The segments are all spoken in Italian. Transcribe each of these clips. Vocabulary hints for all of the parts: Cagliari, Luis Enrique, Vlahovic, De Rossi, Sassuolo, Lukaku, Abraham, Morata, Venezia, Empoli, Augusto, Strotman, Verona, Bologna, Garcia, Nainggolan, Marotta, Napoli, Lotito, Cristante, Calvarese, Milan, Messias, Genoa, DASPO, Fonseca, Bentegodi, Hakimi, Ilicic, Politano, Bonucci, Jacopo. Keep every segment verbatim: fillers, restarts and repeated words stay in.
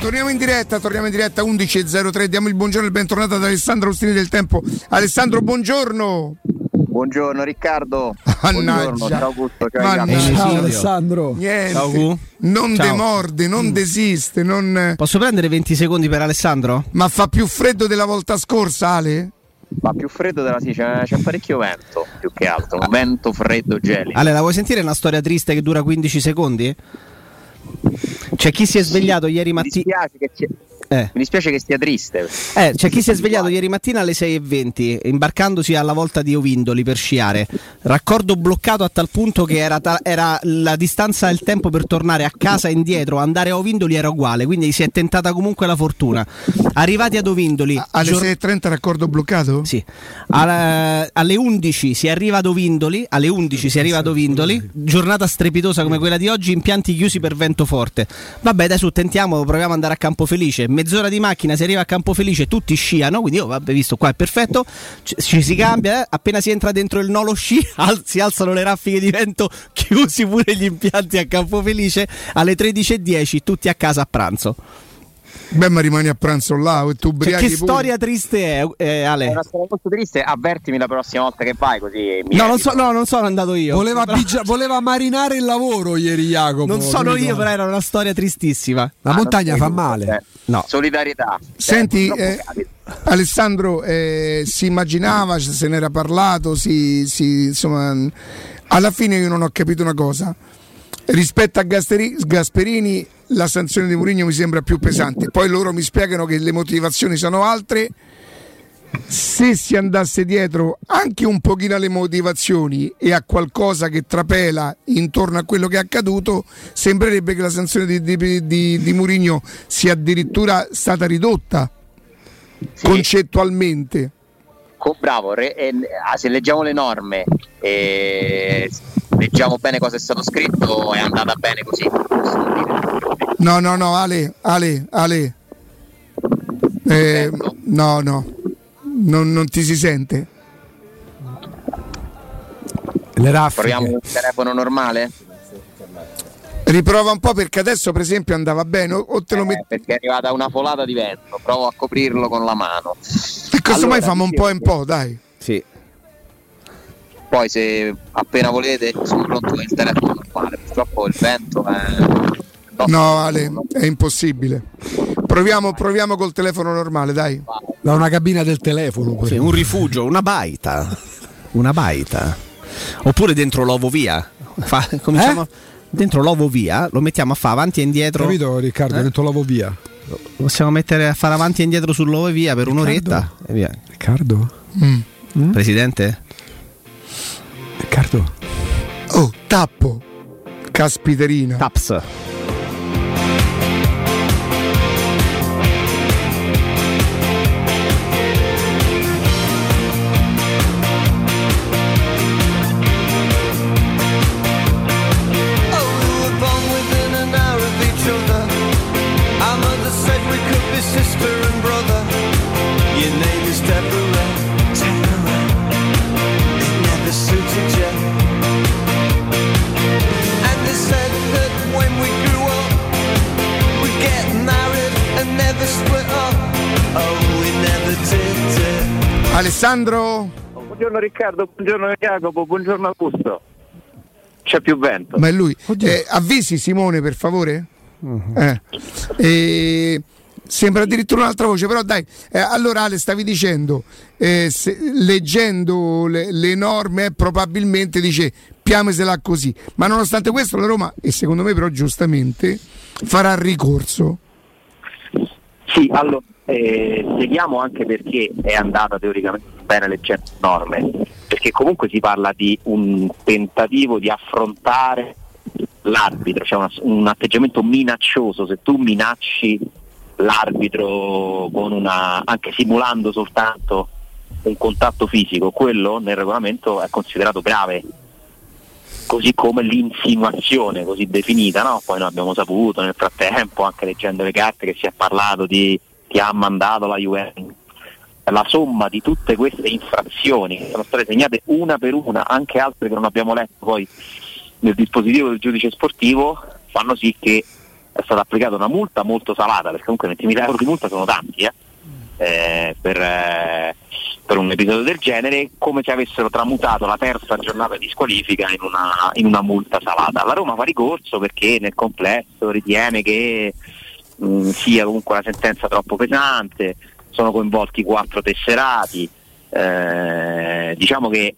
Torniamo in diretta, torniamo in diretta undici e zero tre, diamo il buongiorno e bentornato ad Alessandro Rostini del Tempo. Alessandro, buongiorno. Buongiorno Riccardo. Mannaggia. Buongiorno, ciao Augusto, ciao, ciao Alessandro. Niente. Ciao. Non demorde, non mm. desiste, non... Posso prendere venti secondi per Alessandro? Ma fa più freddo della volta scorsa, Ale? Ma più freddo della sì, c'è, c'è parecchio vento, più che altro, un vento freddo gelido. Ale, la vuoi sentire una storia triste che dura quindici secondi? C'è chi si è svegliato sì, ieri mattina. Eh. Mi dispiace che sia triste. Eh, c'è chi si è svegliato ieri mattina alle sei e venti, imbarcandosi alla volta di Ovindoli per sciare. Raccordo bloccato a tal punto che era, ta- era la distanza, il tempo per tornare a casa indietro, andare a Ovindoli era uguale, quindi si è tentata comunque la fortuna. Arrivati ad Ovindoli a- alle gior- sei e trenta raccordo bloccato? Sì. Alla- alle undici si arriva ad Ovindoli, alle undici si arriva ad Ovindoli, giornata strepitosa come quella di oggi, impianti chiusi per vento forte. Vabbè, dai, su, tentiamo, proviamo ad andare a Campo Felice. Mezz'ora di macchina, si arriva a Campo Felice, tutti sciano, quindi io, vabbè, visto qua è perfetto, ci, ci si cambia, eh? Appena si entra dentro il nolo sci, al, si alzano le raffiche di vento, chiusi pure gli impianti a Campo Felice, alle tredici e dieci tutti a casa a pranzo. Beh, ma rimani a pranzo là e tu ubriachi. Cioè, che pure. Storia triste è, eh, Ale? È una storia molto triste, avvertimi la prossima volta che vai, così mi no, non so, no, non sono andato io. Voleva, però... bigia- voleva marinare il lavoro ieri Jacopo. Non sono io, però era una storia tristissima. La ah, montagna fa male. Tutto, no. Solidarietà. Senti, eh, eh, Alessandro, eh, si immaginava, se n'era parlato, si, si, insomma, alla fine io non ho capito una cosa. Rispetto a Gasteri- Gasperini la sanzione di Mourinho mi sembra più pesante, poi loro mi spiegano che le motivazioni sono altre. Se si andasse dietro anche un pochino alle motivazioni e a qualcosa che trapela intorno a quello che è accaduto, sembrerebbe che la sanzione di, di, di, di Mourinho sia addirittura stata ridotta, sì. Concettualmente oh, bravo, re, eh, se leggiamo le norme eh... leggiamo bene cosa è stato scritto, è andata bene così. No, no, no, Ale, Ale, Ale. Eh, no, no, non, non ti si sente. Le raffiche. Proviamo un telefono normale? Riprova un po' perché adesso per esempio andava bene o te lo eh, metti... Perché è arrivata una folata di vento, provo a coprirlo con la mano. E questo allora, mai famo un po' in po', dai. Sì. Poi se appena volete sono pronto con il telefono normale, purtroppo il vento è... No, no Ale, è impossibile. Proviamo, proviamo col telefono normale, dai. Da una cabina del telefono. Sì, un rifugio, una baita. Una baita. Oppure dentro l'ovo via. Fa, cominciamo eh? Dentro l'ovo via, lo mettiamo a fare avanti e indietro. Capito Riccardo, eh? Dentro l'ovo via. Lo possiamo mettere a fare avanti e indietro sull'ovo via per Riccardo? Un'oretta e via. Riccardo? Mm. Mm? Presidente? Riccardo, oh, tappo, caspiterina, taps. Alessandro, buongiorno Riccardo, buongiorno Jacopo, buongiorno Augusto. C'è più vento. Ma è lui. Eh, avvisi Simone per favore. Uh-huh. Eh. Eh, sembra addirittura un'altra voce, però dai. Eh, allora Ale, stavi dicendo, eh, se, leggendo le, le norme probabilmente dice piamesela così, ma nonostante questo la Roma, e secondo me però giustamente, farà ricorso. Sì, allora. Eh, spieghiamo anche perché è andata teoricamente bene leggendo norme, perché comunque si parla di un tentativo di affrontare l'arbitro, cioè una, un atteggiamento minaccioso. Se tu minacci l'arbitro con una, anche simulando soltanto un contatto fisico, quello nel regolamento è considerato grave, così come l'insinuazione così definita, no? Poi noi abbiamo saputo nel frattempo, anche leggendo le carte, che si è parlato di ti ha mandato la Juventus. La somma di tutte queste infrazioni sono state segnate una per una, anche altre che non abbiamo letto poi nel dispositivo del giudice sportivo, fanno sì che è stata applicata una multa molto salata, perché comunque ventimila euro di multa sono tanti eh, eh, per, eh, per un episodio del genere, come se avessero tramutato la terza giornata di squalifica in una, in una multa salata. La Roma fa ricorso perché nel complesso ritiene che mh, sia comunque una sentenza troppo pesante, sono coinvolti quattro tesserati. Eh, diciamo che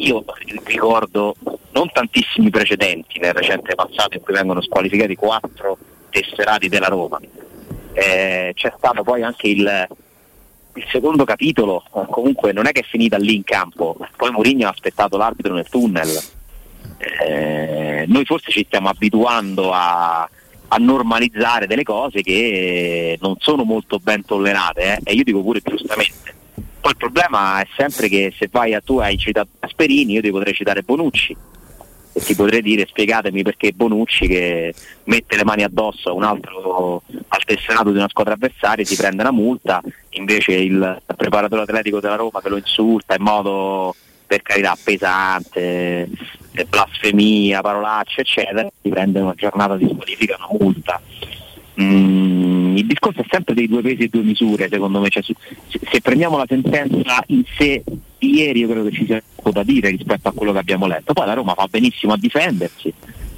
io ricordo non tantissimi precedenti nel recente passato in cui vengono squalificati quattro tesserati della Roma. Eh, c'è stato poi anche il, il secondo capitolo, comunque non è che è finita lì in campo, poi Mourinho ha aspettato l'arbitro nel tunnel. Eh, noi forse ci stiamo abituando a a normalizzare delle cose che non sono molto ben tollerate eh? E io dico pure giustamente. Poi il problema è sempre che se vai a tu hai citato Gasperini, io ti potrei citare Bonucci e ti potrei dire spiegatemi perché Bonucci, che mette le mani addosso a un altro, al tesserato di una squadra avversaria, si prende una multa, invece il preparatore atletico della Roma che lo insulta in modo, per carità, pesante, blasfemia, parolacce eccetera, si prende una giornata di squalifica, una multa. Mm, il discorso è sempre dei due pesi e due misure, secondo me. Cioè, se prendiamo la sentenza in sé di ieri, io credo che ci sia poco da dire rispetto a quello che abbiamo letto. Poi la Roma fa benissimo a difendersi, eh,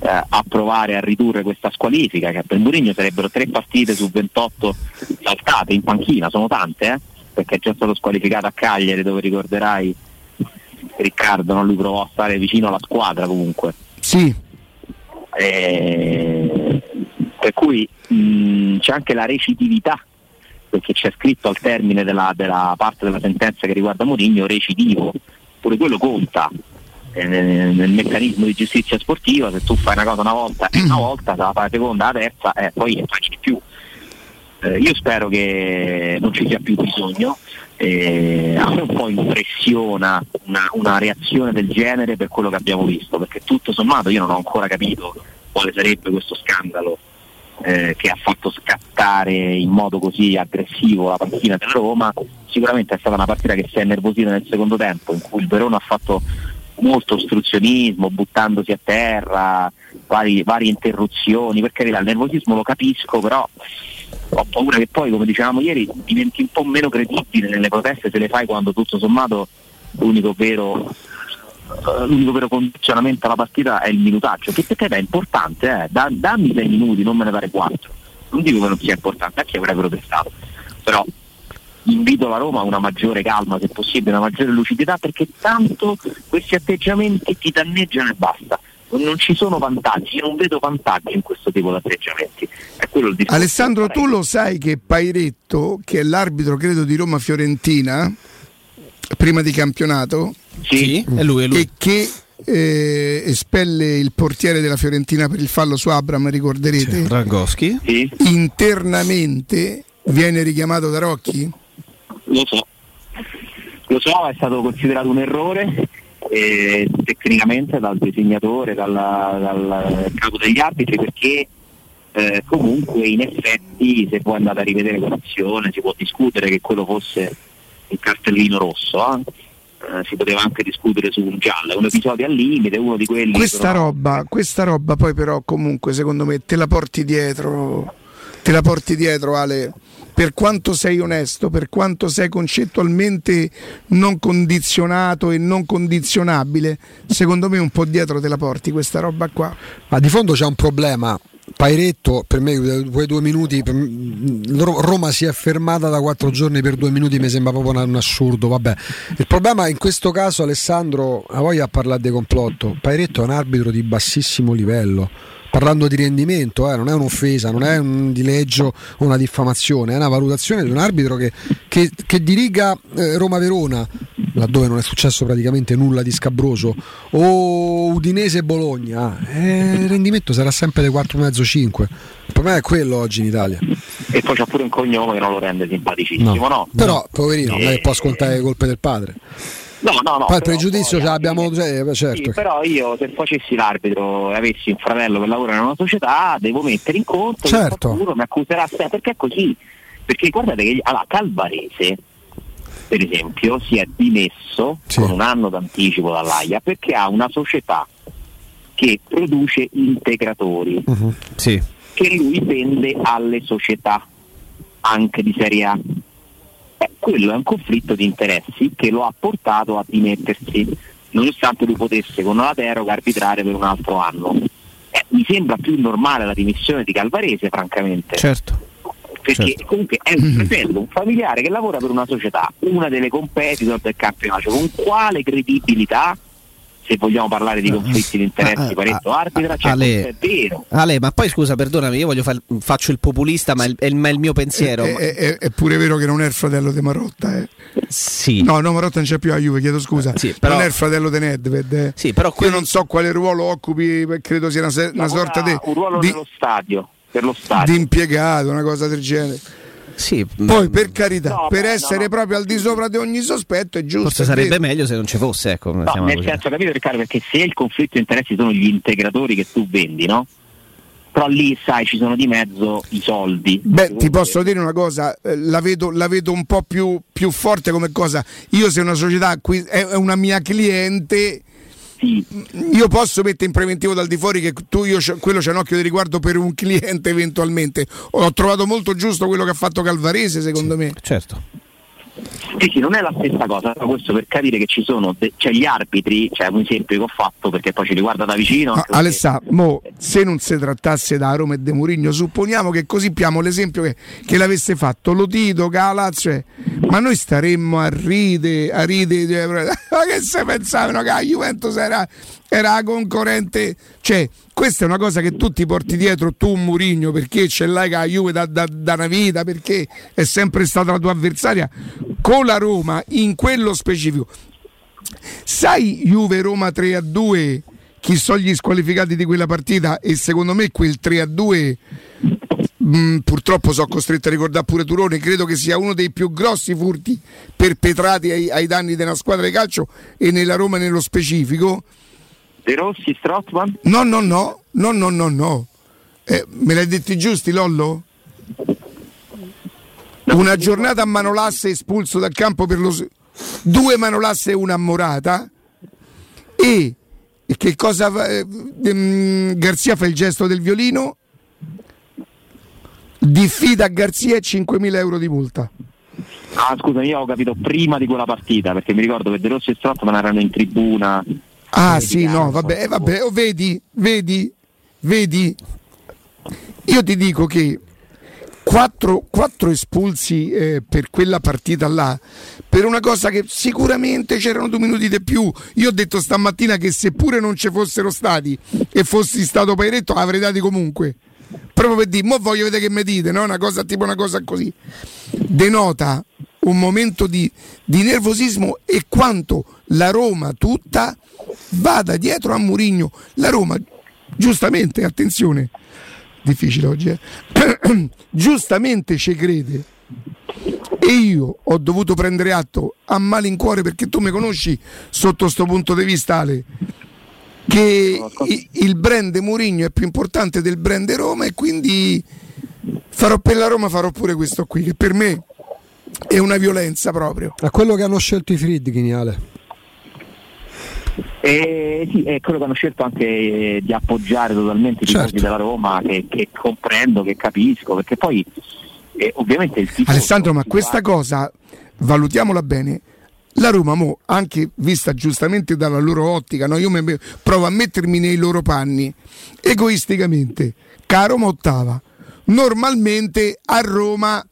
a provare a ridurre questa squalifica, che per Mourinho sarebbero tre partite su ventotto saltate in panchina, sono tante eh? Perché è già stato squalificato a Cagliari, dove ricorderai Riccardo, non lui provò a stare vicino alla squadra comunque. Sì. E... per cui mh, c'è anche la recidività, perché c'è scritto al termine della, della parte della sentenza che riguarda Mourinho recidivo, pure quello conta eh, nel, nel meccanismo di giustizia sportiva. Se tu fai una cosa una volta e una volta, se la fai la seconda, la terza, eh, poi non facci più. Eh, io spero che non ci sia più bisogno. Eh, a me un po' impressiona una, una reazione del genere per quello che abbiamo visto, perché tutto sommato io non ho ancora capito quale sarebbe questo scandalo eh, che ha fatto scattare in modo così aggressivo la panchina della Roma. Sicuramente è stata una partita che si è innervosita nel secondo tempo, in cui il Verona ha fatto molto ostruzionismo, buttandosi a terra, vari, varie interruzioni. Per carità, il nervosismo lo capisco, però ho paura che poi, come dicevamo ieri, diventi un po' meno credibile nelle proteste se le fai quando tutto sommato l'unico vero l'unico vero condizionamento alla partita è il minutaggio, che per te è importante eh. da, dammi sei minuti, non me ne pare quattro, non dico che non sia importante, anche avrei protestato, però invito la Roma a una maggiore calma, se possibile una maggiore lucidità, perché tanto questi atteggiamenti ti danneggiano e basta. Non ci sono vantaggi, io non vedo vantaggi in questo tipo di atteggiamenti. È quello il discorso. Alessandro, tu lo sai che Pairetto, che è l'arbitro credo di Roma Fiorentina prima di campionato, sì, è lui, è lui. E che eh, espelle il portiere della Fiorentina per il fallo su Abraham, ricorderete, Rangoschi, sì. Internamente viene richiamato da Rocchi? Lo so, lo so, è stato considerato un errore. Eh, tecnicamente dal disegnatore, dalla, dal capo degli arbitri, perché eh, comunque in effetti, se poi andate a rivedere l'azione, si può discutere che quello fosse il cartellino rosso eh? Eh, si poteva anche discutere su un giallo, un episodio al limite, uno di quelli. Questa però... roba questa roba poi però comunque secondo me te la porti dietro te la porti dietro Ale, per quanto sei onesto, per quanto sei concettualmente non condizionato e non condizionabile, secondo me un po' dietro te la porti questa roba qua. Ma di fondo c'è un problema. Pairetto, per me quei due minuti, Roma si è fermata da quattro giorni per due minuti, mi sembra proprio un assurdo, vabbè. Il problema in questo caso, Alessandro, a voglia a parlare di complotto, Pairetto è un arbitro di bassissimo livello. Parlando di rendimento, eh, non è un'offesa, non è un dileggio o una diffamazione, è una valutazione di un arbitro che, che, che diriga eh, Roma-Verona, laddove non è successo praticamente nulla di scabroso, o Udinese-Bologna, eh, il rendimento sarà sempre dei quattro e mezzo cinque. Il problema è quello oggi in Italia. E poi c'ha pure un cognome che non lo rende simpaticissimo, no? no? Però, poverino, non è che può ascoltare le colpe del padre. No, no, no. Poi il pregiudizio ce l'abbiamo, certo. Sì, però io, se facessi l'arbitro e avessi un fratello che lavora in una società, devo mettere in conto, certo, che qualcuno mi accuserà, perché è così. Perché guardate che allora, Calvarese, per esempio, si è dimesso, sì, con un anno d'anticipo dall'AIA, perché ha una società che produce integratori. Uh-huh. Sì. che lui vende alle società anche di Serie A. Eh, quello è un conflitto di interessi che lo ha portato a dimettersi, nonostante lui potesse con la deroga arbitrare per un altro anno. Eh, mi sembra più normale la dimissione di Calvarese, francamente. Certo. Perché certo. comunque è un fratello, un familiare che lavora per una società, una delle competitor del campionato. Con quale credibilità, se vogliamo parlare di conflitti di interessi, Pairetto arbitra, cioè Ale, è vero. Ale, ma poi scusa, perdonami, io voglio far, faccio il populista, ma è il, ma è il mio pensiero. È, è, è, è pure vero che non è il fratello di Marotta, eh. Sì. No, no, Marotta non c'è più a Juve, chiedo scusa. Sì, però, non è il fratello di Nedved. Eh. Sì, però quel... Io non so quale ruolo occupi, credo sia una, una no, sorta di... Un ruolo di, nello stadio, per lo stadio. Di impiegato, una cosa del genere. Sì, poi per carità, no, per no, essere no. proprio al di sopra di ogni sospetto è giusto. Forse sarebbe meglio se non ci fosse, ecco. No, nel così. senso, capito Riccardo, perché se il conflitto di interessi sono gli integratori che tu vendi, no? Però lì sai, ci sono di mezzo i soldi. Beh, ti posso dire una cosa, eh, la, vedo, la vedo un po' più, più forte come cosa. Io se una società qui è una mia cliente, sì, io posso mettere in preventivo dal di fuori che tu, io quello c'è un occhio di riguardo per un cliente eventualmente. Ho trovato molto giusto quello che ha fatto Calvarese, secondo sì, me. Certo. Sì, sì, non è la stessa cosa, però questo per capire che ci sono, c'è cioè gli arbitri, cioè un esempio che ho fatto perché poi ci riguarda da vicino. No, Alessandro, mo, se non si trattasse da Roma e De Mourinho, supponiamo che così piamo l'esempio che, che l'avesse fatto Lotito, Gala, cioè, ma noi staremmo a ride, a ride, cioè, ma che se pensavano che la Juventus era, era concorrente, cioè questa è una cosa che tu ti porti dietro, tu Mourinho, perché ce l'hai con la Juve da, da, da una vita, perché è sempre stata la tua avversaria. Con la Roma, in quello specifico, sai, Juve-Roma tre a due, chi sono gli squalificati di quella partita? E secondo me quel tre a due, mh, purtroppo sono costretto a ricordare pure Turone, credo che sia uno dei più grossi furti perpetrati ai, ai danni della squadra di calcio e nella Roma nello specifico. De Rossi, Strotman? No, no, no, no, no, no, no. Eh, me l'hai detti giusti, Lollo? Una giornata a Manolas espulso dal campo per lo due Manolas e una Morata, e che cosa fa? Ehm, Garcia fa il gesto del violino, diffida Garcia e cinquemila euro di multa. Ah scusa, io ho capito prima di quella partita perché mi ricordo che De Rossi e Strotman erano in tribuna. Ah sì, no, vabbè, eh, vabbè, oh, vedi, vedi, vedi, io ti dico che Quattro, quattro espulsi eh, per quella partita là, per una cosa che sicuramente c'erano due minuti di più. Io ho detto stamattina che seppure non ci fossero stati e fossi stato Pairetto avrei dati comunque, proprio per dire, mo voglio vedere che mi dite, no? Una cosa tipo una cosa così denota un momento di, di nervosismo e quanto la Roma tutta vada dietro a Mourinho. La Roma, giustamente, attenzione, difficile oggi, eh? Giustamente ci crede, e io ho dovuto prendere atto a malincuore, perché tu mi conosci sotto sto punto di vista, Ale, che il brand Mourinho è più importante del brand Roma, e quindi farò per la Roma, farò pure questo qui, che per me è una violenza proprio. È quello che hanno scelto i Friedkin, Ale. Eh, sì, è quello che hanno scelto anche eh, di appoggiare totalmente i tifosi della Roma, che, che comprendo, che capisco, perché poi eh, ovviamente il tifoso, Alessandro, ma questa cosa valutiamola bene. La Roma mo, anche vista giustamente dalla loro ottica, no? Io me, me, provo a mettermi nei loro panni egoisticamente, caro, ma ottava normalmente a Roma.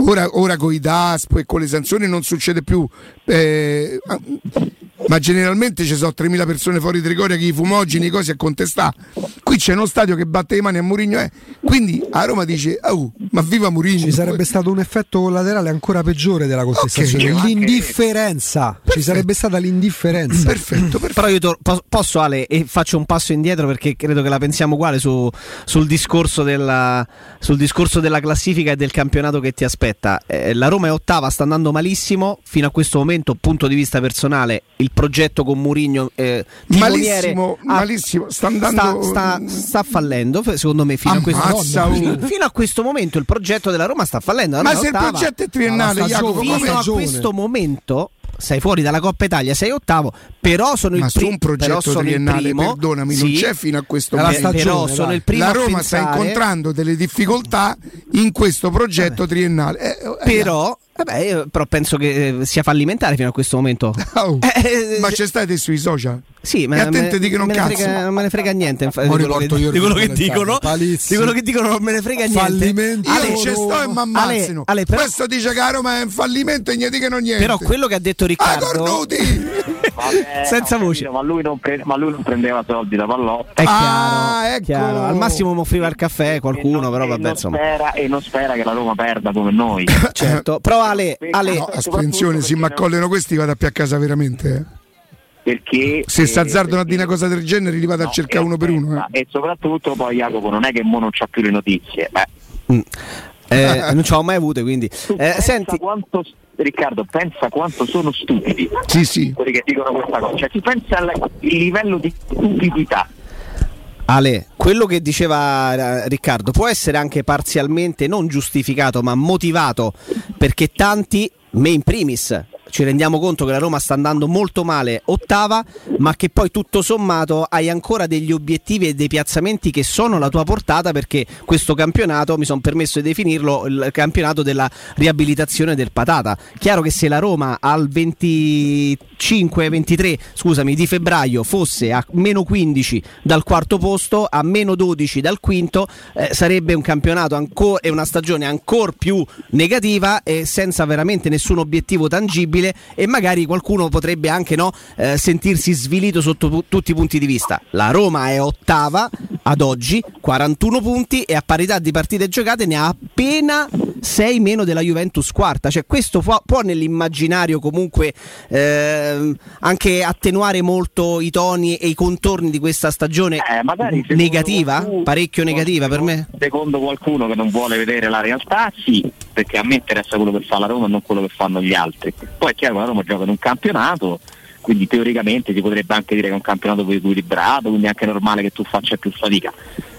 Ora, ora con i DASPO e con le sanzioni non succede più, eh, ma generalmente ci sono tremila persone fuori Trigoria che i fumogeni, cose a contestare. Qui c'è uno stadio che batte le mani a Mourinho, eh. Quindi a Roma dice oh, ma viva Mourinho. Ci sarebbe stato un effetto collaterale ancora peggiore della contestazione, okay, l'indifferenza. Perfetto. Ci sarebbe stata l'indifferenza. Perfetto, perfetto. Però io to- posso Ale, e faccio un passo indietro perché credo che la pensiamo uguale su, sul discorso della, sul discorso della classifica e del campionato che ti aspetta. Eh, la Roma è ottava, sta andando malissimo fino a questo momento, punto di vista personale. Il progetto con Mourinho eh, malissimo, ha, malissimo. Sta andando sta, sta, sta fallendo, secondo me, fino a, questo, fino, fino a questo momento il progetto della Roma sta fallendo. La ma se ottava, il progetto è triennale, Jacopo, fino a questo momento sei fuori dalla Coppa Italia, sei ottavo, però sono il, ma prim- su un progetto triennale, perdonami, sì, non c'è fino a questo momento, però sono il primo. La Roma sta incontrando delle difficoltà in questo progetto, vabbè, triennale, eh, eh, però vabbè, io però penso che sia fallimentare fino a questo momento. Oh, eh, ma c'è state sui social? Sì, ma attenti di che non me cazzo. Frega, non me ne frega niente. Inf- di, quello che, io di quello che dicono, di quello che dicono non me ne frega niente. Fallimento. Ale, Ale, c'è sto e mi ammazzino. Ale, Ale, però, questo dice che a Roma è un fallimento e niente che non niente. Però quello che ha detto Riccardo. Ah, Cornuti! Vabbè, senza voce. Capito, ma, lui non pre- ma lui non prendeva soldi da pallotta. È ah, chiaro, ecco. chiaro. Al massimo mi offriva il caffè qualcuno, e però vabbè, insomma. Spera, e non spera che la Roma perda come noi. Certo, però Ale, Ale. No, attenzione, si mi accollano questi, vado più a casa veramente. Perché se eh, s'azzardano a dire una cosa del genere, li vado no, a cercare uno per uno. Eh. E soprattutto poi Jacopo non è che mo non c'ha più le notizie. Beh. Mm. Eh, non ce l'ho mai avute, quindi. Eh, senti quanto, Riccardo, pensa quanto sono stupidi. Sì, sì. Quelli che dicono questa cosa. Cioè, si pensa al livello di stupidità. Ale, quello che diceva Riccardo può essere anche parzialmente non giustificato, ma motivato, perché tanti, me in primis, ci rendiamo conto che la Roma sta andando molto male, ottava, ma che poi tutto sommato hai ancora degli obiettivi e dei piazzamenti che sono alla tua portata, perché questo campionato, mi sono permesso di definirlo il campionato della riabilitazione del patata. Chiaro che se la Roma al venticinque ventitré scusami, di febbraio fosse a meno quindici dal quarto posto, a meno dodici dal quinto, eh, sarebbe un campionato ancora e una stagione ancora più negativa e senza veramente nessun obiettivo tangibile, e magari qualcuno potrebbe anche no, eh, sentirsi svilito sotto p- tutti i punti di vista. La Roma è ottava ad oggi, quarantuno punti, e a parità di partite giocate ne ha appena sei meno della Juventus quarta. Cioè questo può, può nell'immaginario comunque eh, anche attenuare molto i toni e i contorni di questa stagione eh, negativa, qualcuno, parecchio negativa per me. Secondo qualcuno che non vuole vedere la realtà, sì, perché a me interessa quello che fa la Roma e non quello che fanno gli altri. Poi è chiaro che la Roma gioca in un campionato, quindi teoricamente si potrebbe anche dire che è un campionato più equilibrato, quindi è anche normale che tu faccia più fatica.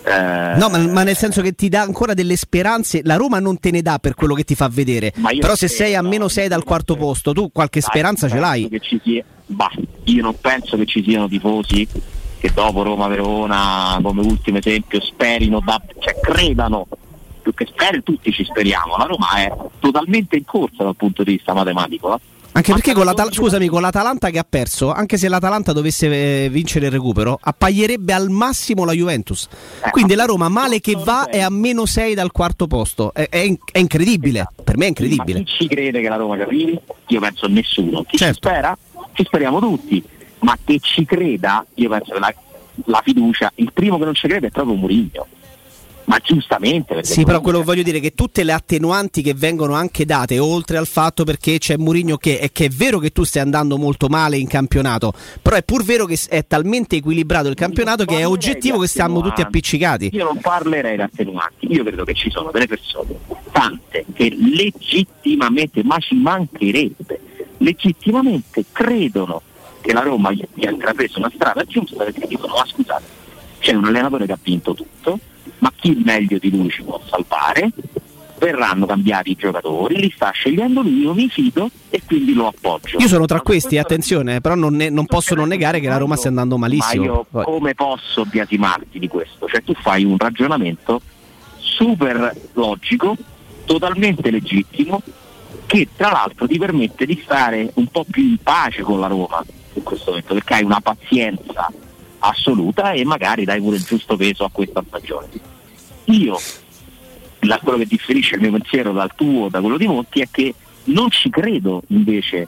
Eh, no, ma, ma nel senso che ti dà ancora delle speranze, la Roma non te ne dà per quello che ti fa vedere, però se sei a meno sei dal quarto posto, tu qualche speranza ce l'hai. Che ci sia, bah, io non penso che ci siano tifosi che dopo Roma-Verona, come ultimo esempio, sperino, da, cioè credano, più che sper- tutti ci speriamo, la Roma è totalmente in corsa dal punto di vista matematico, eh? Anche perché con, l'Atal- scusami, con l'Atalanta che ha perso, anche se l'Atalanta dovesse vincere il recupero, appaglierebbe al massimo la Juventus. Quindi la Roma, male che va, è a meno sei dal quarto posto. È, è, è incredibile, esatto. Per me è incredibile. Ma chi ci crede che la Roma ci arrivi? Io penso nessuno. Chi certo. ci spera? Ci speriamo tutti. Ma che ci creda, io penso che la, la fiducia, il primo che non ci crede è proprio Mourinho. Ma giustamente. Sì, però quello che voglio dire è che tutte le attenuanti che vengono anche date, oltre al fatto perché c'è Mourinho che è, che è vero che tu stai andando molto male in campionato, però è pur vero che è talmente equilibrato il campionato che è oggettivo che stiamo tutti appiccicati. Io non parlerei di attenuanti, io credo che ci sono delle persone, tante, che legittimamente, ma ci mancherebbe, legittimamente credono che la Roma abbia intrapreso una strada giusta, perché dicono, ma scusate, c'è un allenatore che ha vinto tutto, ma chi meglio di lui ci può salvare, verranno cambiati i giocatori, li sta scegliendo lui, io mi fido e quindi lo appoggio. Io sono tra questi, attenzione, però non, ne, non posso non negare che la Roma stia andando malissimo. Ma io poi come posso biasimarti di questo? Cioè tu fai un ragionamento super logico, totalmente legittimo, che tra l'altro ti permette di stare un po' più in pace con la Roma in questo momento, perché hai una pazienza assoluta e magari dai pure il giusto peso a questa stagione. Io, la, quello che differisce il mio pensiero dal tuo, da quello di Monti, è che non ci credo invece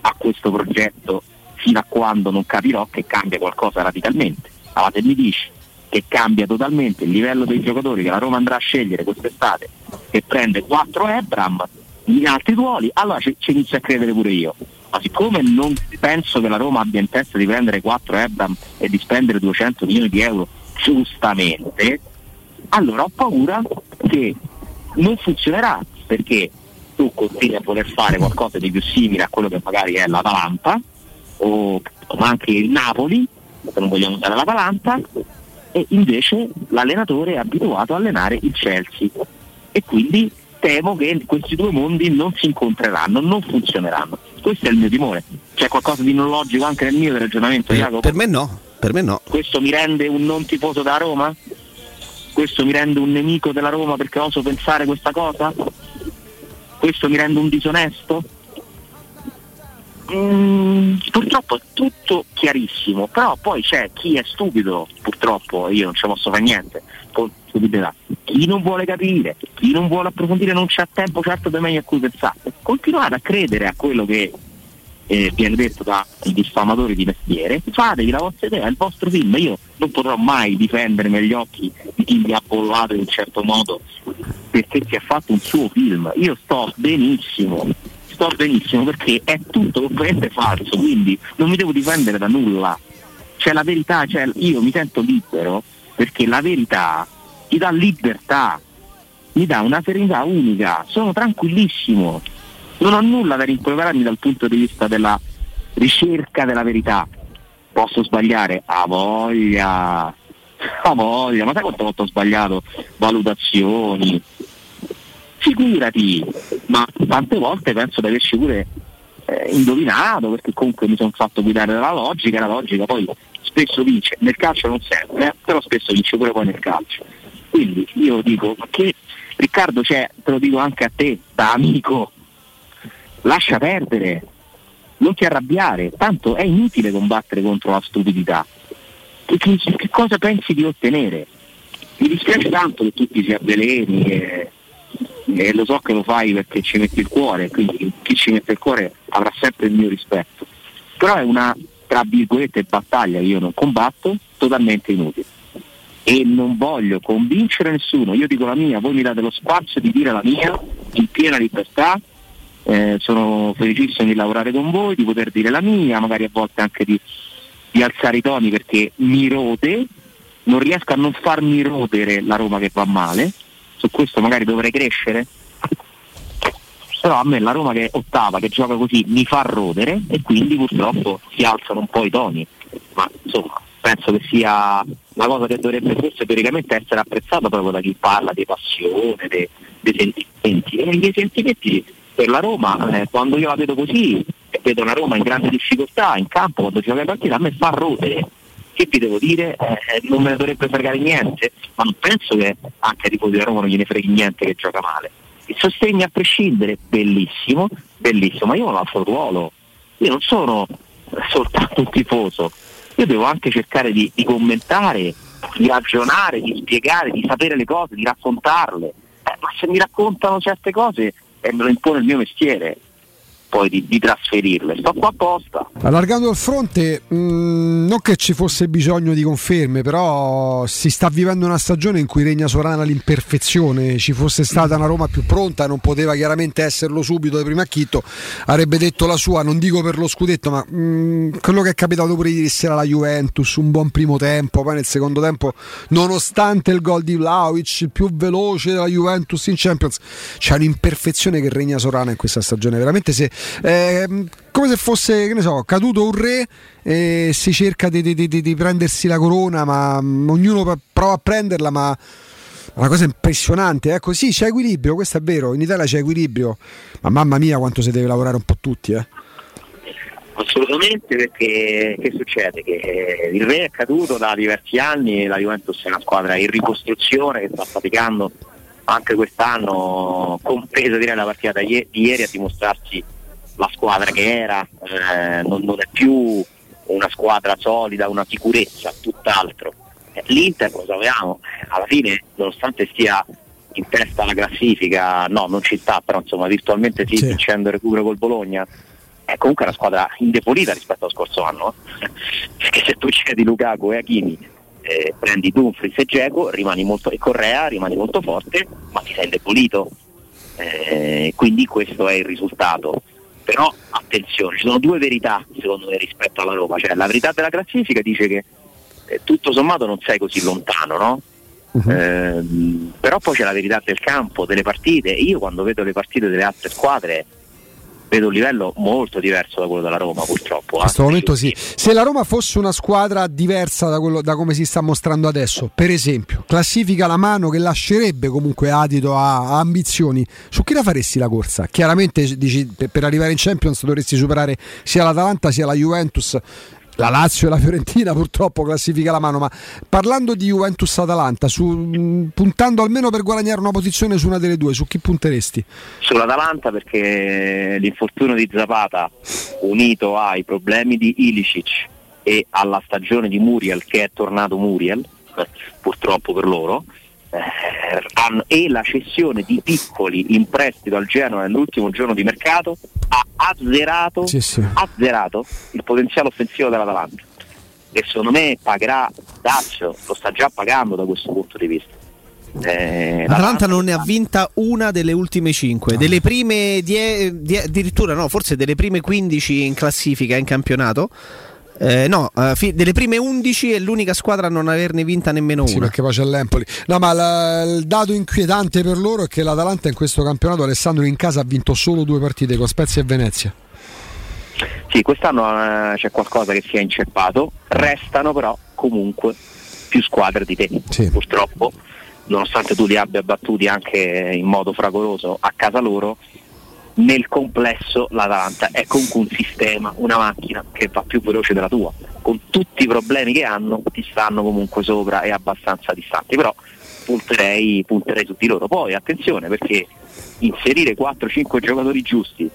a questo progetto fino a quando non capirò che cambia qualcosa radicalmente. Allora se mi dici che cambia totalmente il livello dei giocatori che la Roma andrà a scegliere quest'estate, che prende quattro Abraham in altri ruoli, allora ci inizio a credere pure io. Ma siccome non penso che la Roma abbia in testa di prendere quattro Abraham e di spendere duecento milioni di euro giustamente, allora ho paura che non funzionerà, perché tu continui a voler fare qualcosa di più simile a quello che magari è l'Atalanta o ma anche il Napoli, se non vogliamo usare l'Atalanta, e invece l'allenatore è abituato a allenare il Chelsea, e quindi temo che questi due mondi non si incontreranno, non funzioneranno. questo è il mio timore. C'è qualcosa di non logico anche nel mio ragionamento, eh, Jacopo? Per me no, per me no. Questo mi rende un non tifoso da Roma? Questo mi rende un nemico della Roma perché oso pensare questa cosa? Questo mi rende un disonesto? Mm, purtroppo è tutto chiarissimo, però poi c'è chi è stupido, purtroppo io non ci posso fare niente, stupidità. Chi non vuole capire, chi non vuole approfondire, non c'ha tempo certo da meglio a cui pensare. Continuate a credere a quello che eh, viene detto dai diffamatori di mestiere, fatevi la vostra idea, il vostro film. Io non potrò mai difendermi agli occhi di chi mi ha bollato in un certo modo perché si è fatto un suo film. Io sto benissimo. Sto benissimo perché è tutto completamente falso, quindi non mi devo difendere da nulla. C'è la verità, cioè io mi sento libero perché la verità ti dà libertà, mi dà una serenità unica, sono tranquillissimo, non ho nulla da rimproverarmi dal punto di vista della ricerca della verità. Posso sbagliare? A voglia, a voglia, ma sai quante volte ho sbagliato valutazioni? Figurati, ma tante volte penso di averci pure eh, indovinato, perché comunque mi sono fatto guidare dalla logica, la logica poi spesso vince, nel calcio non sempre, eh, però spesso vince pure poi nel calcio. Quindi io dico che Riccardo, c'è, te lo dico anche a te, da amico, lascia perdere, non ti arrabbiare, tanto è inutile combattere contro la stupidità. Che, che, che cosa pensi di ottenere? Mi dispiace tanto che tutti si avveleni e... e lo so che lo fai perché ci metti il cuore, quindi chi ci mette il cuore avrà sempre il mio rispetto, però è una, tra virgolette, battaglia che io non combatto, totalmente inutile, e non voglio convincere nessuno, io dico la mia, voi mi date lo spazio di dire la mia in piena libertà, eh, sono felicissimo di lavorare con voi, di poter dire la mia, magari a volte anche di, di alzare i toni perché mi rode, non riesco a non farmi rodere la Roma che va male. Su questo magari dovrei crescere, però a me la Roma che è ottava, che gioca così, mi fa rodere e quindi purtroppo si alzano un po' i toni, ma insomma penso che sia una cosa che dovrebbe forse teoricamente essere apprezzata proprio da chi parla di passione, dei de sentimenti, e i sentimenti per la Roma, eh, quando io la vedo così e vedo una Roma in grande difficoltà in campo quando gioca la partita, a me fa rodere. Che vi devo dire? Eh, non me ne dovrebbe fregare niente, ma non penso che anche tipo di Roma non gliene freghi niente che gioca male. Il sostegno a prescindere, bellissimo, bellissimo, ma io ho un altro ruolo, io non sono soltanto un tifoso, io devo anche cercare di, di commentare, di ragionare, di spiegare, di sapere le cose, di raccontarle, eh, ma se mi raccontano certe cose eh, me lo impone il mio mestiere poi di, di trasferirle, sto qua apposta. Allargando il fronte, mh, non che ci fosse bisogno di conferme, però si sta vivendo una stagione in cui regna sovrana l'imperfezione. Ci fosse stata una Roma più pronta, non poteva chiaramente esserlo subito di primo acchito, avrebbe detto la sua, non dico per lo scudetto, ma mh, quello che è capitato pure ieri sera alla Juventus, un buon primo tempo, poi nel secondo tempo, nonostante il gol di Vlahovic, il più veloce della Juventus in Champions, c'è un'imperfezione che regna sovrana in questa stagione, veramente. Se Eh, come se fosse, che ne so, caduto un re e si cerca di, di, di, di prendersi la corona, ma mh, ognuno prova a prenderla, ma una cosa impressionante, ecco, sì, c'è equilibrio, questo è vero, in Italia c'è equilibrio, ma mamma mia quanto si deve lavorare un po' tutti, eh. Assolutamente, perché che succede? Che il re è caduto da diversi anni e la Juventus è una squadra in ricostruzione che sta faticando anche quest'anno, compresa direi la partita di ieri, a dimostrarsi la squadra che era, eh, non, non è più una squadra solida, una sicurezza, tutt'altro. L'Inter, lo sapevamo, alla fine nonostante stia in testa alla classifica, no, non ci sta, però insomma virtualmente sì, vincendo il recupero col Bologna, è comunque una squadra indebolita rispetto allo scorso anno, eh? Perché se tu cedi Lukaku e Hakimi, eh, prendi Dumfries e Dzeko, rimani molto, e Correa, rimani molto forte, ma ti sei indebolito, eh, quindi questo è il risultato. Però attenzione, ci sono due verità secondo me rispetto alla Roma, cioè la verità della classifica dice che eh, tutto sommato non sei così lontano, no? Uh-huh. Eh, però poi c'è la verità del campo, delle partite. Io quando vedo le partite delle altre squadre vedo un livello molto diverso da quello della Roma, purtroppo. Eh? A questo momento sì. Se la Roma fosse una squadra diversa da, quello, da come si sta mostrando adesso, per esempio, classifica la mano che lascerebbe comunque adito a, a ambizioni, su chi la faresti la corsa? Chiaramente dici, per arrivare in Champions dovresti superare sia l'Atalanta sia la Juventus. La Lazio e la Fiorentina purtroppo classifica la mano, ma parlando di Juventus-Atalanta, su, puntando almeno per guadagnare una posizione su una delle due, su chi punteresti? Sull'Atalanta, perché l'infortunio di Zapata unito ai problemi di Ilicic e alla stagione di Muriel, che è tornato Muriel, purtroppo per loro, e la cessione di Piccoli in prestito al Genoa nell'ultimo giorno di mercato ha azzerato, sì, sì. azzerato il potenziale offensivo dell'Atalanta, che secondo me pagherà Dazio, lo sta già pagando da questo punto di vista. Eh, L'Atalanta non ne ha vinta una delle ultime cinque, no. delle prime die, die, addirittura no, forse delle prime quindici in classifica in campionato. Eh, no, eh, fi- delle prime undici è l'unica squadra a non averne vinta nemmeno una. Sì, perché poi c'è l'Empoli. No, ma la, il dato inquietante per loro è che l'Atalanta in questo campionato, Alessandro, in casa ha vinto solo due partite, con Spezia e Venezia. Sì, quest'anno eh, c'è qualcosa che si è inceppato. Restano però comunque più squadre di te, sì. Purtroppo, nonostante tu li abbia battuti anche in modo fragoroso a casa loro, nel complesso l'Atalanta è comunque un sistema, una macchina che va più veloce della tua, con tutti i problemi che hanno, ti stanno comunque sopra e abbastanza distanti, però punterei, punterei tutti loro. Poi attenzione, perché inserire quattro cinque giocatori giusti,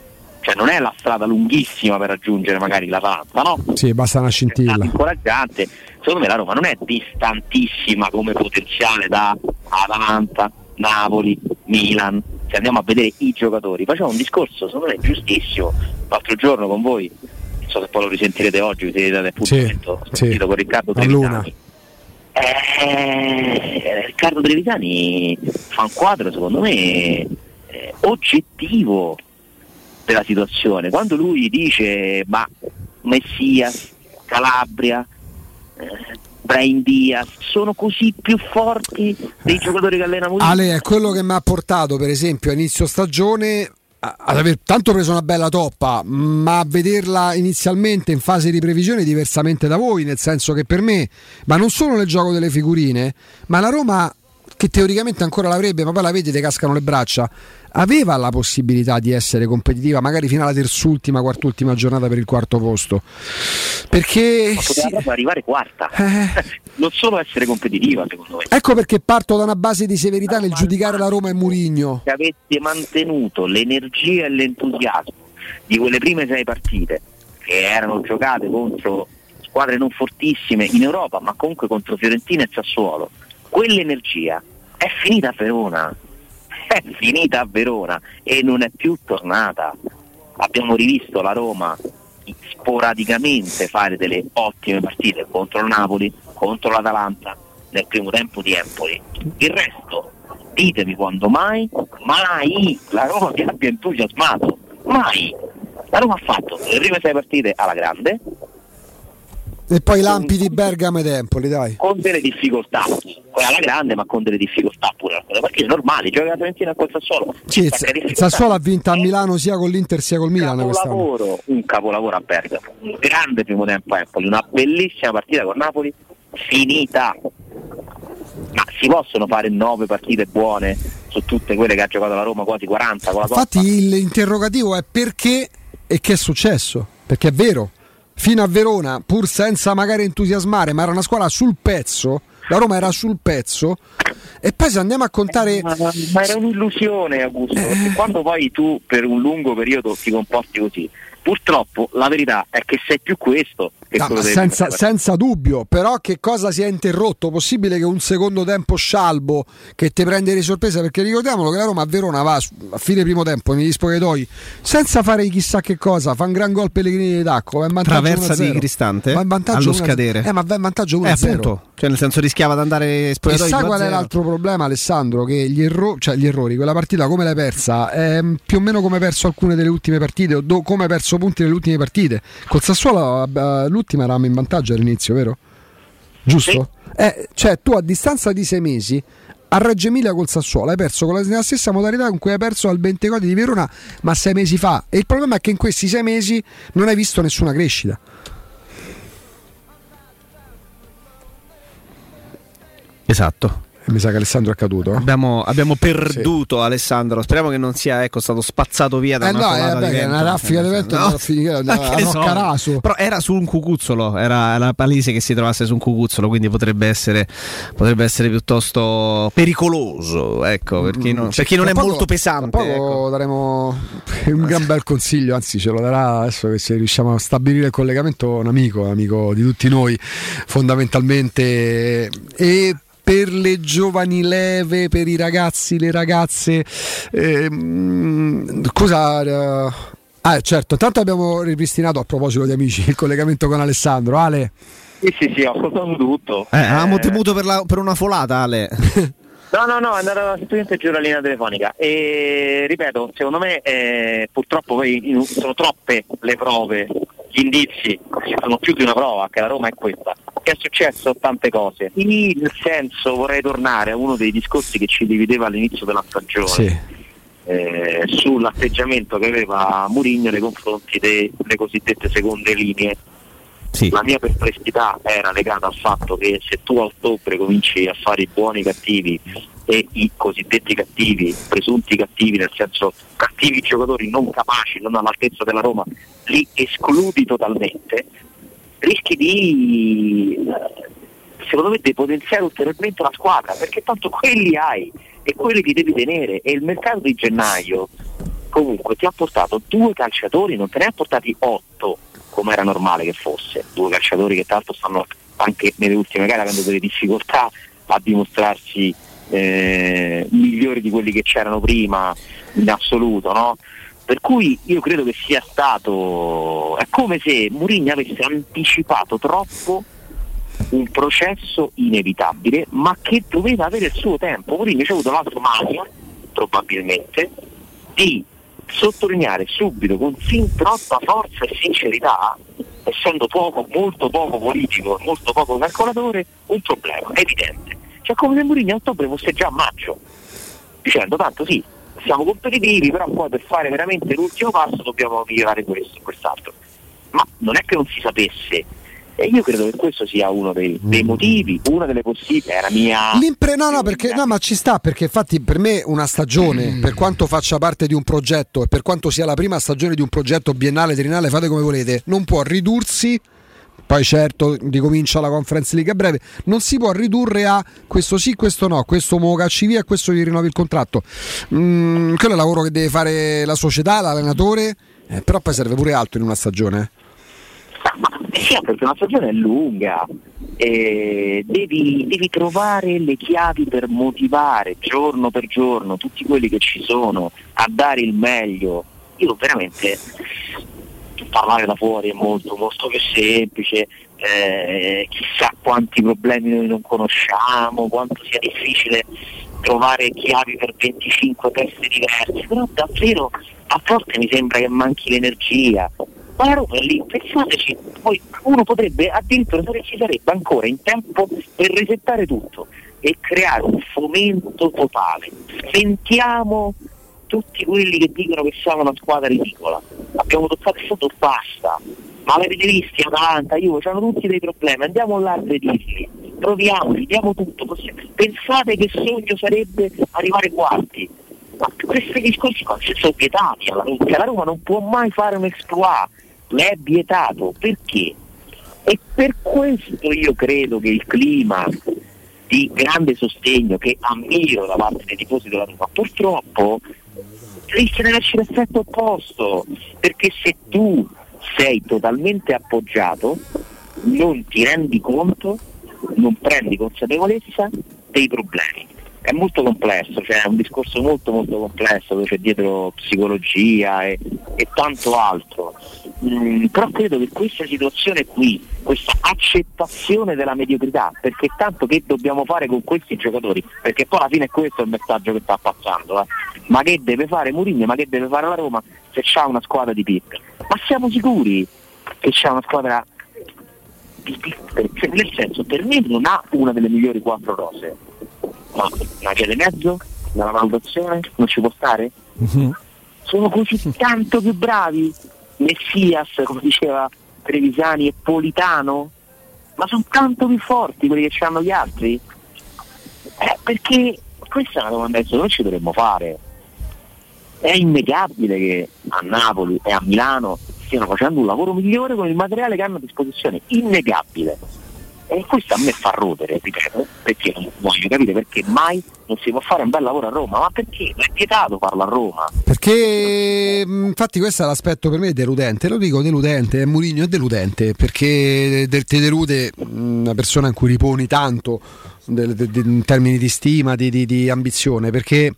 cioè non è la strada lunghissima per raggiungere magari l'Atalanta, no? Sì, basta una scintilla. È incoraggiante, secondo me la Roma non è distantissima come potenziale da Atalanta, Napoli, Milan. Se andiamo a vedere i giocatori, facciamo un discorso, secondo me giustissimo, l'altro giorno con voi, non so se poi lo risentirete oggi, vi siete dati appuntamento, sì, sentito sì. Con Riccardo Trevisani. Eh, Riccardo Trevisani fa un quadro secondo me eh, oggettivo della situazione, quando lui dice ma Messias, Calabria, eh, Brian Diaz sono così più forti dei giocatori che allena Mourinho. Ale è quello che mi ha portato per esempio a inizio stagione ad aver tanto preso una bella toppa, ma a vederla inizialmente in fase di previsione diversamente da voi, nel senso che per me, ma non solo nel gioco delle figurine, ma la Roma, che teoricamente ancora l'avrebbe, ma poi la vedete cascano le braccia, aveva la possibilità di essere competitiva magari fino alla terz'ultima, quart'ultima giornata per il quarto posto, perché ma poteva sì. proprio arrivare quarta, eh. non solo essere competitiva, secondo me. Ecco perché parto da una base di severità ma nel ma giudicare la Roma e Mourinho. Se avete mantenuto l'energia e l'entusiasmo di quelle prime sei partite che erano giocate contro squadre non fortissime in Europa, ma comunque contro Fiorentina e Sassuolo, quell'energia è finita a Verona, è finita a Verona e non è più tornata. Abbiamo rivisto la Roma sporadicamente fare delle ottime partite contro il Napoli, contro l'Atalanta, nel primo tempo di Empoli. Il resto, ditemi quando mai, mai la Roma ti abbia entusiasmato, mai. La Roma ha fatto le prime sei partite alla grande. E poi lampi di Bergamo ed Empoli, dai. Con delle difficoltà, poi alla grande, ma con delle difficoltà pure. Perché è normale, gioca la Fiorentina col Sassuolo. Sì, Sassuolo ha vinto a Milano sia con l'Inter sia col Milan. Capolavoro, un capolavoro a Bergamo. Un grande primo tempo a Empoli, una bellissima partita con Napoli, finita. Ma si possono fare nove partite buone su tutte quelle che ha giocato la Roma, quasi quaranta con la Coppa? Infatti l'interrogativo è perché e che è successo, perché è vero. Fino a Verona, pur senza magari entusiasmare, ma era una squadra sul pezzo, la Roma era sul pezzo, e poi se andiamo a contare... Eh, ma, ma era un'illusione, Augusto, eh... perché quando poi tu per un lungo periodo ti comporti così, purtroppo la verità è che sei più questo che no, senza, senza dubbio, però che cosa si è interrotto? Possibile che un secondo tempo scialbo che ti prende di sorpresa, perché ricordiamolo che la Roma a Verona va a fine primo tempo negli spogliatoi senza fare chissà che cosa, fa un gran gol Pellegrini di tacco, traversa di Cristante allo scadere, eh, ma va in vantaggio uno a zero, eh, appunto, cioè nel senso rischiava di andare spogliatoi. E sai qual è l'altro problema, Alessandro? Che gli, erro- cioè, gli errori, quella partita come l'hai persa è più o meno come hai perso alcune delle ultime partite o do- come hai perso punti nelle ultime partite col Sassuolo. Uh, l'ultima eravamo in vantaggio all'inizio, vero? Giusto? Sì. Eh, cioè tu a distanza di sei mesi a Reggio Emilia col Sassuolo hai perso con la stessa modalità con cui hai perso al Bentegodi di Verona, ma sei mesi fa, e il problema è che in questi sei mesi non hai visto nessuna crescita. Esatto. Mi sa che Alessandro è caduto. Abbiamo, abbiamo perduto sì. Alessandro. Speriamo che non sia ecco, stato spazzato via da eh una no, colata eh, di vento. Una raffica di vento no. finita, da, so. Raso. Però era su un cucuzzolo. Era la palese che si trovasse su un cucuzzolo, quindi potrebbe essere, potrebbe essere piuttosto pericoloso. Ecco, per chi non, per chi non è poco, molto pesante. Ecco. Daremo un gran bel consiglio. Anzi, ce lo darà adesso che se riusciamo a stabilire il collegamento. Un amico, un amico di tutti noi, fondamentalmente. E per le giovani leve, per i ragazzi, le ragazze, ehm, cosa... Ah certo, intanto abbiamo ripristinato, a proposito di amici, il collegamento con Alessandro. Ale? Sì, sì, sì, ho ascoltato tutto. Eh, eh... Avevamo temuto per, la, per una folata, Ale. No, no, no, andare alla studente e giù la linea telefonica. E ripeto, secondo me eh, purtroppo poi sono troppe le prove, gli indizi, ci sono più di una prova, che la Roma è questa. Che è successo tante cose. Nel senso, vorrei tornare a uno dei discorsi che ci divideva all'inizio della stagione, sì. eh, sull'atteggiamento che aveva Mourinho nei confronti delle cosiddette seconde linee. Sì. La mia perplessità era legata al fatto che se tu a ottobre cominci a fare i buoni cattivi e i cosiddetti cattivi, presunti cattivi, nel senso cattivi giocatori non capaci, non all'altezza della Roma, li escludi totalmente, rischi di secondo me depotenziare ulteriormente la squadra, perché tanto quelli hai e quelli ti devi tenere, e il mercato di gennaio comunque ti ha portato due calciatori, non te ne ha portati otto come era normale che fosse, due calciatori che tanto stanno anche nelle ultime gare avendo delle difficoltà a dimostrarsi eh, migliori di quelli che c'erano prima in assoluto, no? Per cui io credo che sia stato, è come se Mourinho avesse anticipato troppo un processo inevitabile, ma che doveva avere il suo tempo. Mourinho ci ha avuto l'altro mania, probabilmente, di sottolineare subito con sin troppa forza e sincerità, essendo poco, molto poco politico, molto poco calcolatore, un problema evidente. Cioè come se Mourinho a ottobre fosse già a maggio, dicendo tanto sì, siamo competitivi, però poi per fare veramente l'ultimo passo dobbiamo migliorare questo e quest'altro. Ma non è che non si sapesse. E io credo che questo sia uno dei, dei motivi, una delle possibili, era mia... L'impre- no, no, perché, no, ma ci sta, perché infatti per me una stagione, mm. per quanto faccia parte di un progetto e per quanto sia la prima stagione di un progetto biennale, triennale, fate come volete, non può ridursi, poi certo ricomincia la Conference League a breve, non si può ridurre a questo sì, questo no, questo mo cacci via, questo gli rinnovi il contratto. Mm, quello è il lavoro che deve fare la società, l'allenatore, eh, però poi serve pure altro in una stagione. Ma sì, perché una stagione è lunga, eh, devi, devi trovare le chiavi per motivare giorno per giorno tutti quelli che ci sono a dare il meglio. Io veramente, parlare da fuori è molto molto più semplice, eh, chissà quanti problemi noi non conosciamo, quanto sia difficile trovare chiavi per venticinque testi diversi, però davvero a volte mi sembra che manchi l'energia. Ma la Roma è lì, pensateci, poi uno potrebbe addirittura, ci sarebbe ancora in tempo per resettare tutto e creare un fomento totale. Sentiamo tutti quelli che dicono che siamo una squadra ridicola, abbiamo toccato sotto, basta, ma l'avete visti, Atalanta, Juve, c'hanno tutti dei problemi, andiamo là a vederli, proviamoli, diamo tutto, pensate che sogno sarebbe arrivare quarti. Ma questi discorsi qua sono vietati alla Roma, la Roma non può mai fare un exploit, l'è vietato, perché? E per questo io credo che il clima di grande sostegno che ammiro da parte dei tifosi della Roma purtroppo rischia di averci l'effetto opposto, perché se tu sei totalmente appoggiato non ti rendi conto, non prendi consapevolezza dei problemi. È molto complesso, cioè è un discorso molto molto complesso dove c'è dietro psicologia e, e tanto altro, mm, però credo che questa situazione qui, questa accettazione della mediocrità, perché tanto che dobbiamo fare con questi giocatori, perché poi alla fine è questo il messaggio che sta passando, eh. Ma che deve fare Mourinho, ma che deve fare la Roma se c'ha una squadra di pippe? Ma siamo sicuri che c'ha una squadra di pippe? Cioè, nel senso, per me non ha una delle migliori quattro rose, ma, ma c'è di mezzo? Nella valutazione? Non ci può stare? Mm-hmm. Sono così tanto più bravi Messias, come diceva Trevisani, e Politano, ma sono tanto più forti quelli che hanno gli altri? Eh, perché questa è una domanda che noi ci dovremmo fare. È innegabile che a Napoli e a Milano stiano facendo un lavoro migliore con il materiale che hanno a disposizione, innegabile, e questo a me fa rodere, perché non voglio capire perché mai non si può fare un bel lavoro a Roma, ma perché è vietato farlo a Roma? Perché infatti questo è l'aspetto per me deludente, lo dico deludente, Mourinho è deludente perché ti delude una persona in cui riponi tanto in termini di stima, di, di, di ambizione, perché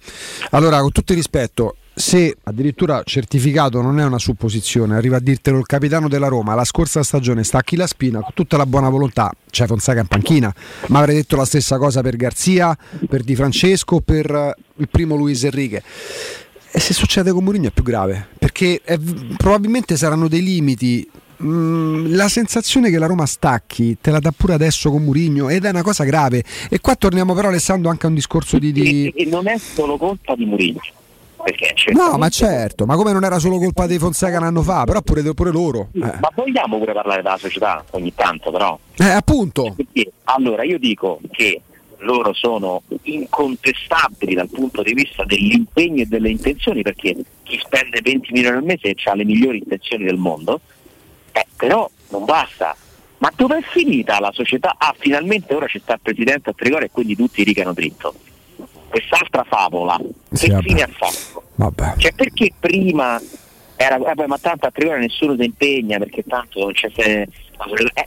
allora con tutto il rispetto, se addirittura certificato, non è una supposizione, arriva a dirtelo il capitano della Roma, la scorsa stagione stacchi la spina, con tutta la buona volontà, c'è Fonseca in panchina, ma avrei detto la stessa cosa per Garcia, per Di Francesco, per il primo Luis Enrique. E se succede con Mourinho è più grave, perché è, probabilmente saranno dei limiti. La sensazione che la Roma stacchi te la dà pure adesso con Mourinho, ed è una cosa grave. E qua torniamo però, Alessandro, anche a un discorso di... di... E non è solo colpa di Mourinho, perché no, ma certo, ma come non era solo colpa dei Fonseca un anno fa, però pure, pure loro eh. Ma vogliamo pure parlare della società ogni tanto, però eh, appunto, perché, allora io dico che loro sono incontestabili dal punto di vista dell'impegno e delle intenzioni, perché chi spende venti milioni al mese ha le migliori intenzioni del mondo. Eh, però non basta. Ma dove è finita la società? Ah, finalmente ora c'è sta il presidente a Trigoria e quindi tutti rigano dritto. Quest'altra favola, sì, che vabbè. Fine ha fatto? Vabbè. Cioè, perché prima era eh, ma tanto a Trigoria nessuno si impegna perché tanto non c'è se... eh,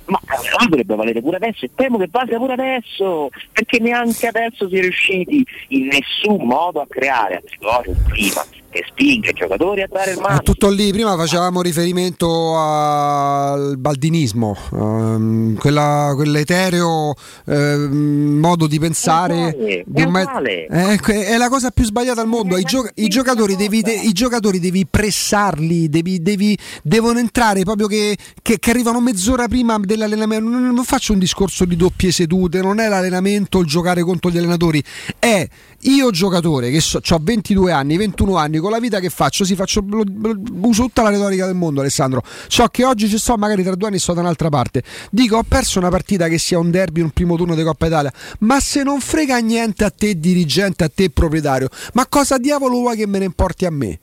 ma la dovrebbe valere pure adesso, e temo che valga pure adesso, perché neanche adesso si è riusciti in nessun modo a creare a Trigoria un clima che spinge i giocatori a dare il massimo. È tutto lì, prima facevamo riferimento al baldinismo, um, quella, quell'etereo um, modo di pensare, è, uguale, di uguale. È, è la cosa più sbagliata al mondo. I, gio- i, giocatori devi, de- i giocatori devi pressarli, devi, devi, devono entrare proprio che, che, che arrivano mezz'ora prima dell'allenamento. Non, non faccio un discorso di doppie sedute, non è l'allenamento il giocare contro gli allenatori, è io giocatore che so, ho ventidue anni, ventuno anni, con la vita che faccio, sì, faccio lo, lo, uso tutta la retorica del mondo, Alessandro. So che oggi ci sto, magari tra due anni sto da un'altra parte. Dico, ho perso una partita che sia un derby, un primo turno di Coppa Italia, ma se non frega niente a te dirigente, a te proprietario, ma cosa diavolo vuoi che me ne importi a me?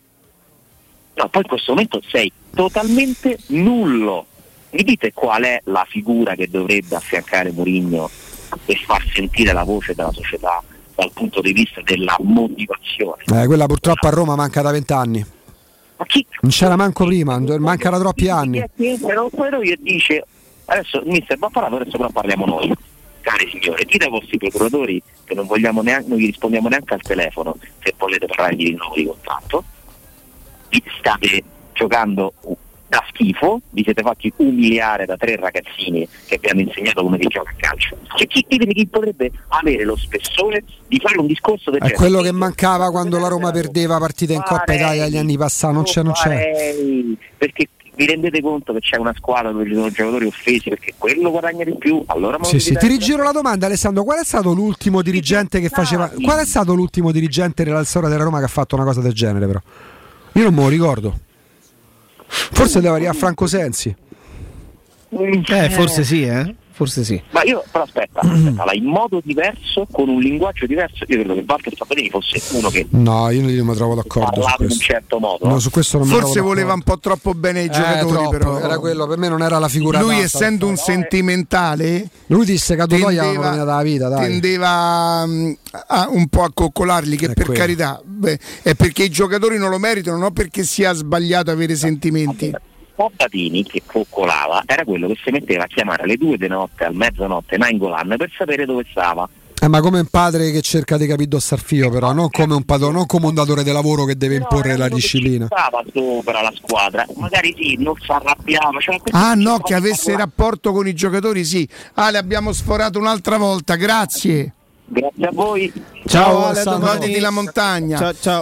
No, poi in questo momento sei totalmente nullo. Mi dite qual è la figura che dovrebbe affiancare Mourinho e far sentire la voce della società dal punto di vista della motivazione? Eh, quella purtroppo a Roma manca da vent'anni. Ma chi? Non c'era manco prima, manca da troppi anni. Però quello che dice, adesso il mister va parlato, adesso però parliamo noi. Cari signori, dite ai vostri procuratori che non vogliamo neanche, non gli rispondiamo neanche al telefono se volete parlare di rinnovo di contratto. Vi state giocando da schifo, vi siete fatti umiliare da tre ragazzini che vi hanno insegnato come si gioca a calcio. Cioè, chi, ditemi chi potrebbe avere lo spessore di fare un discorso del genere? È quello che mancava quando la Roma perdeva partite in Coppa Italia gli anni passati, non c'è, non c'è. Perché vi rendete conto che c'è una squadra dove ci sono giocatori offesi perché quello guadagna di più? Allora sì, sì. Ti rigiro la domanda, Alessandro, qual è stato l'ultimo dirigente che faceva qual è stato l'ultimo dirigente nella storia della Roma che ha fatto una cosa del genere? Però io non me lo ricordo. Forse deve arrivare a Franco Sensi. Eh, forse sì, eh? Forse sì. Ma io, però aspetta, aspetta là, in modo diverso, con un linguaggio diverso, io credo che Walter Sabatini fosse uno che... No, io non mi trovo d'accordo su questo. In un certo modo. No, su questo non mi Forse voleva un po' troppo bene i eh, giocatori, troppo, però. Era quello, per me non era la figura. Lui, essendo un sentimentale, lui disse che Cadoia non era la vita, dai. Tendeva um, a un po' a coccolarli, che è per quello. Carità, beh, è perché i giocatori non lo meritano, non perché sia sbagliato avere sì, sentimenti. Sabatini che coccolava era quello che si metteva a chiamare alle due di notte, al mezzanotte, Nainggolan per sapere dove stava. Eh, ma come un padre che cerca di capire dove sta il figlio, però non come un padrone, non come un datore di lavoro che deve no, imporre la disciplina. Stava sopra la squadra, magari sì, non si arrabbiava. Cioè, ah no, che avesse parlare. Rapporto con i giocatori, sì. Ah, le abbiamo sforato un'altra volta, grazie. Grazie a voi. Ciao, ciao Alessandro. Di la montagna. Ciao ciao.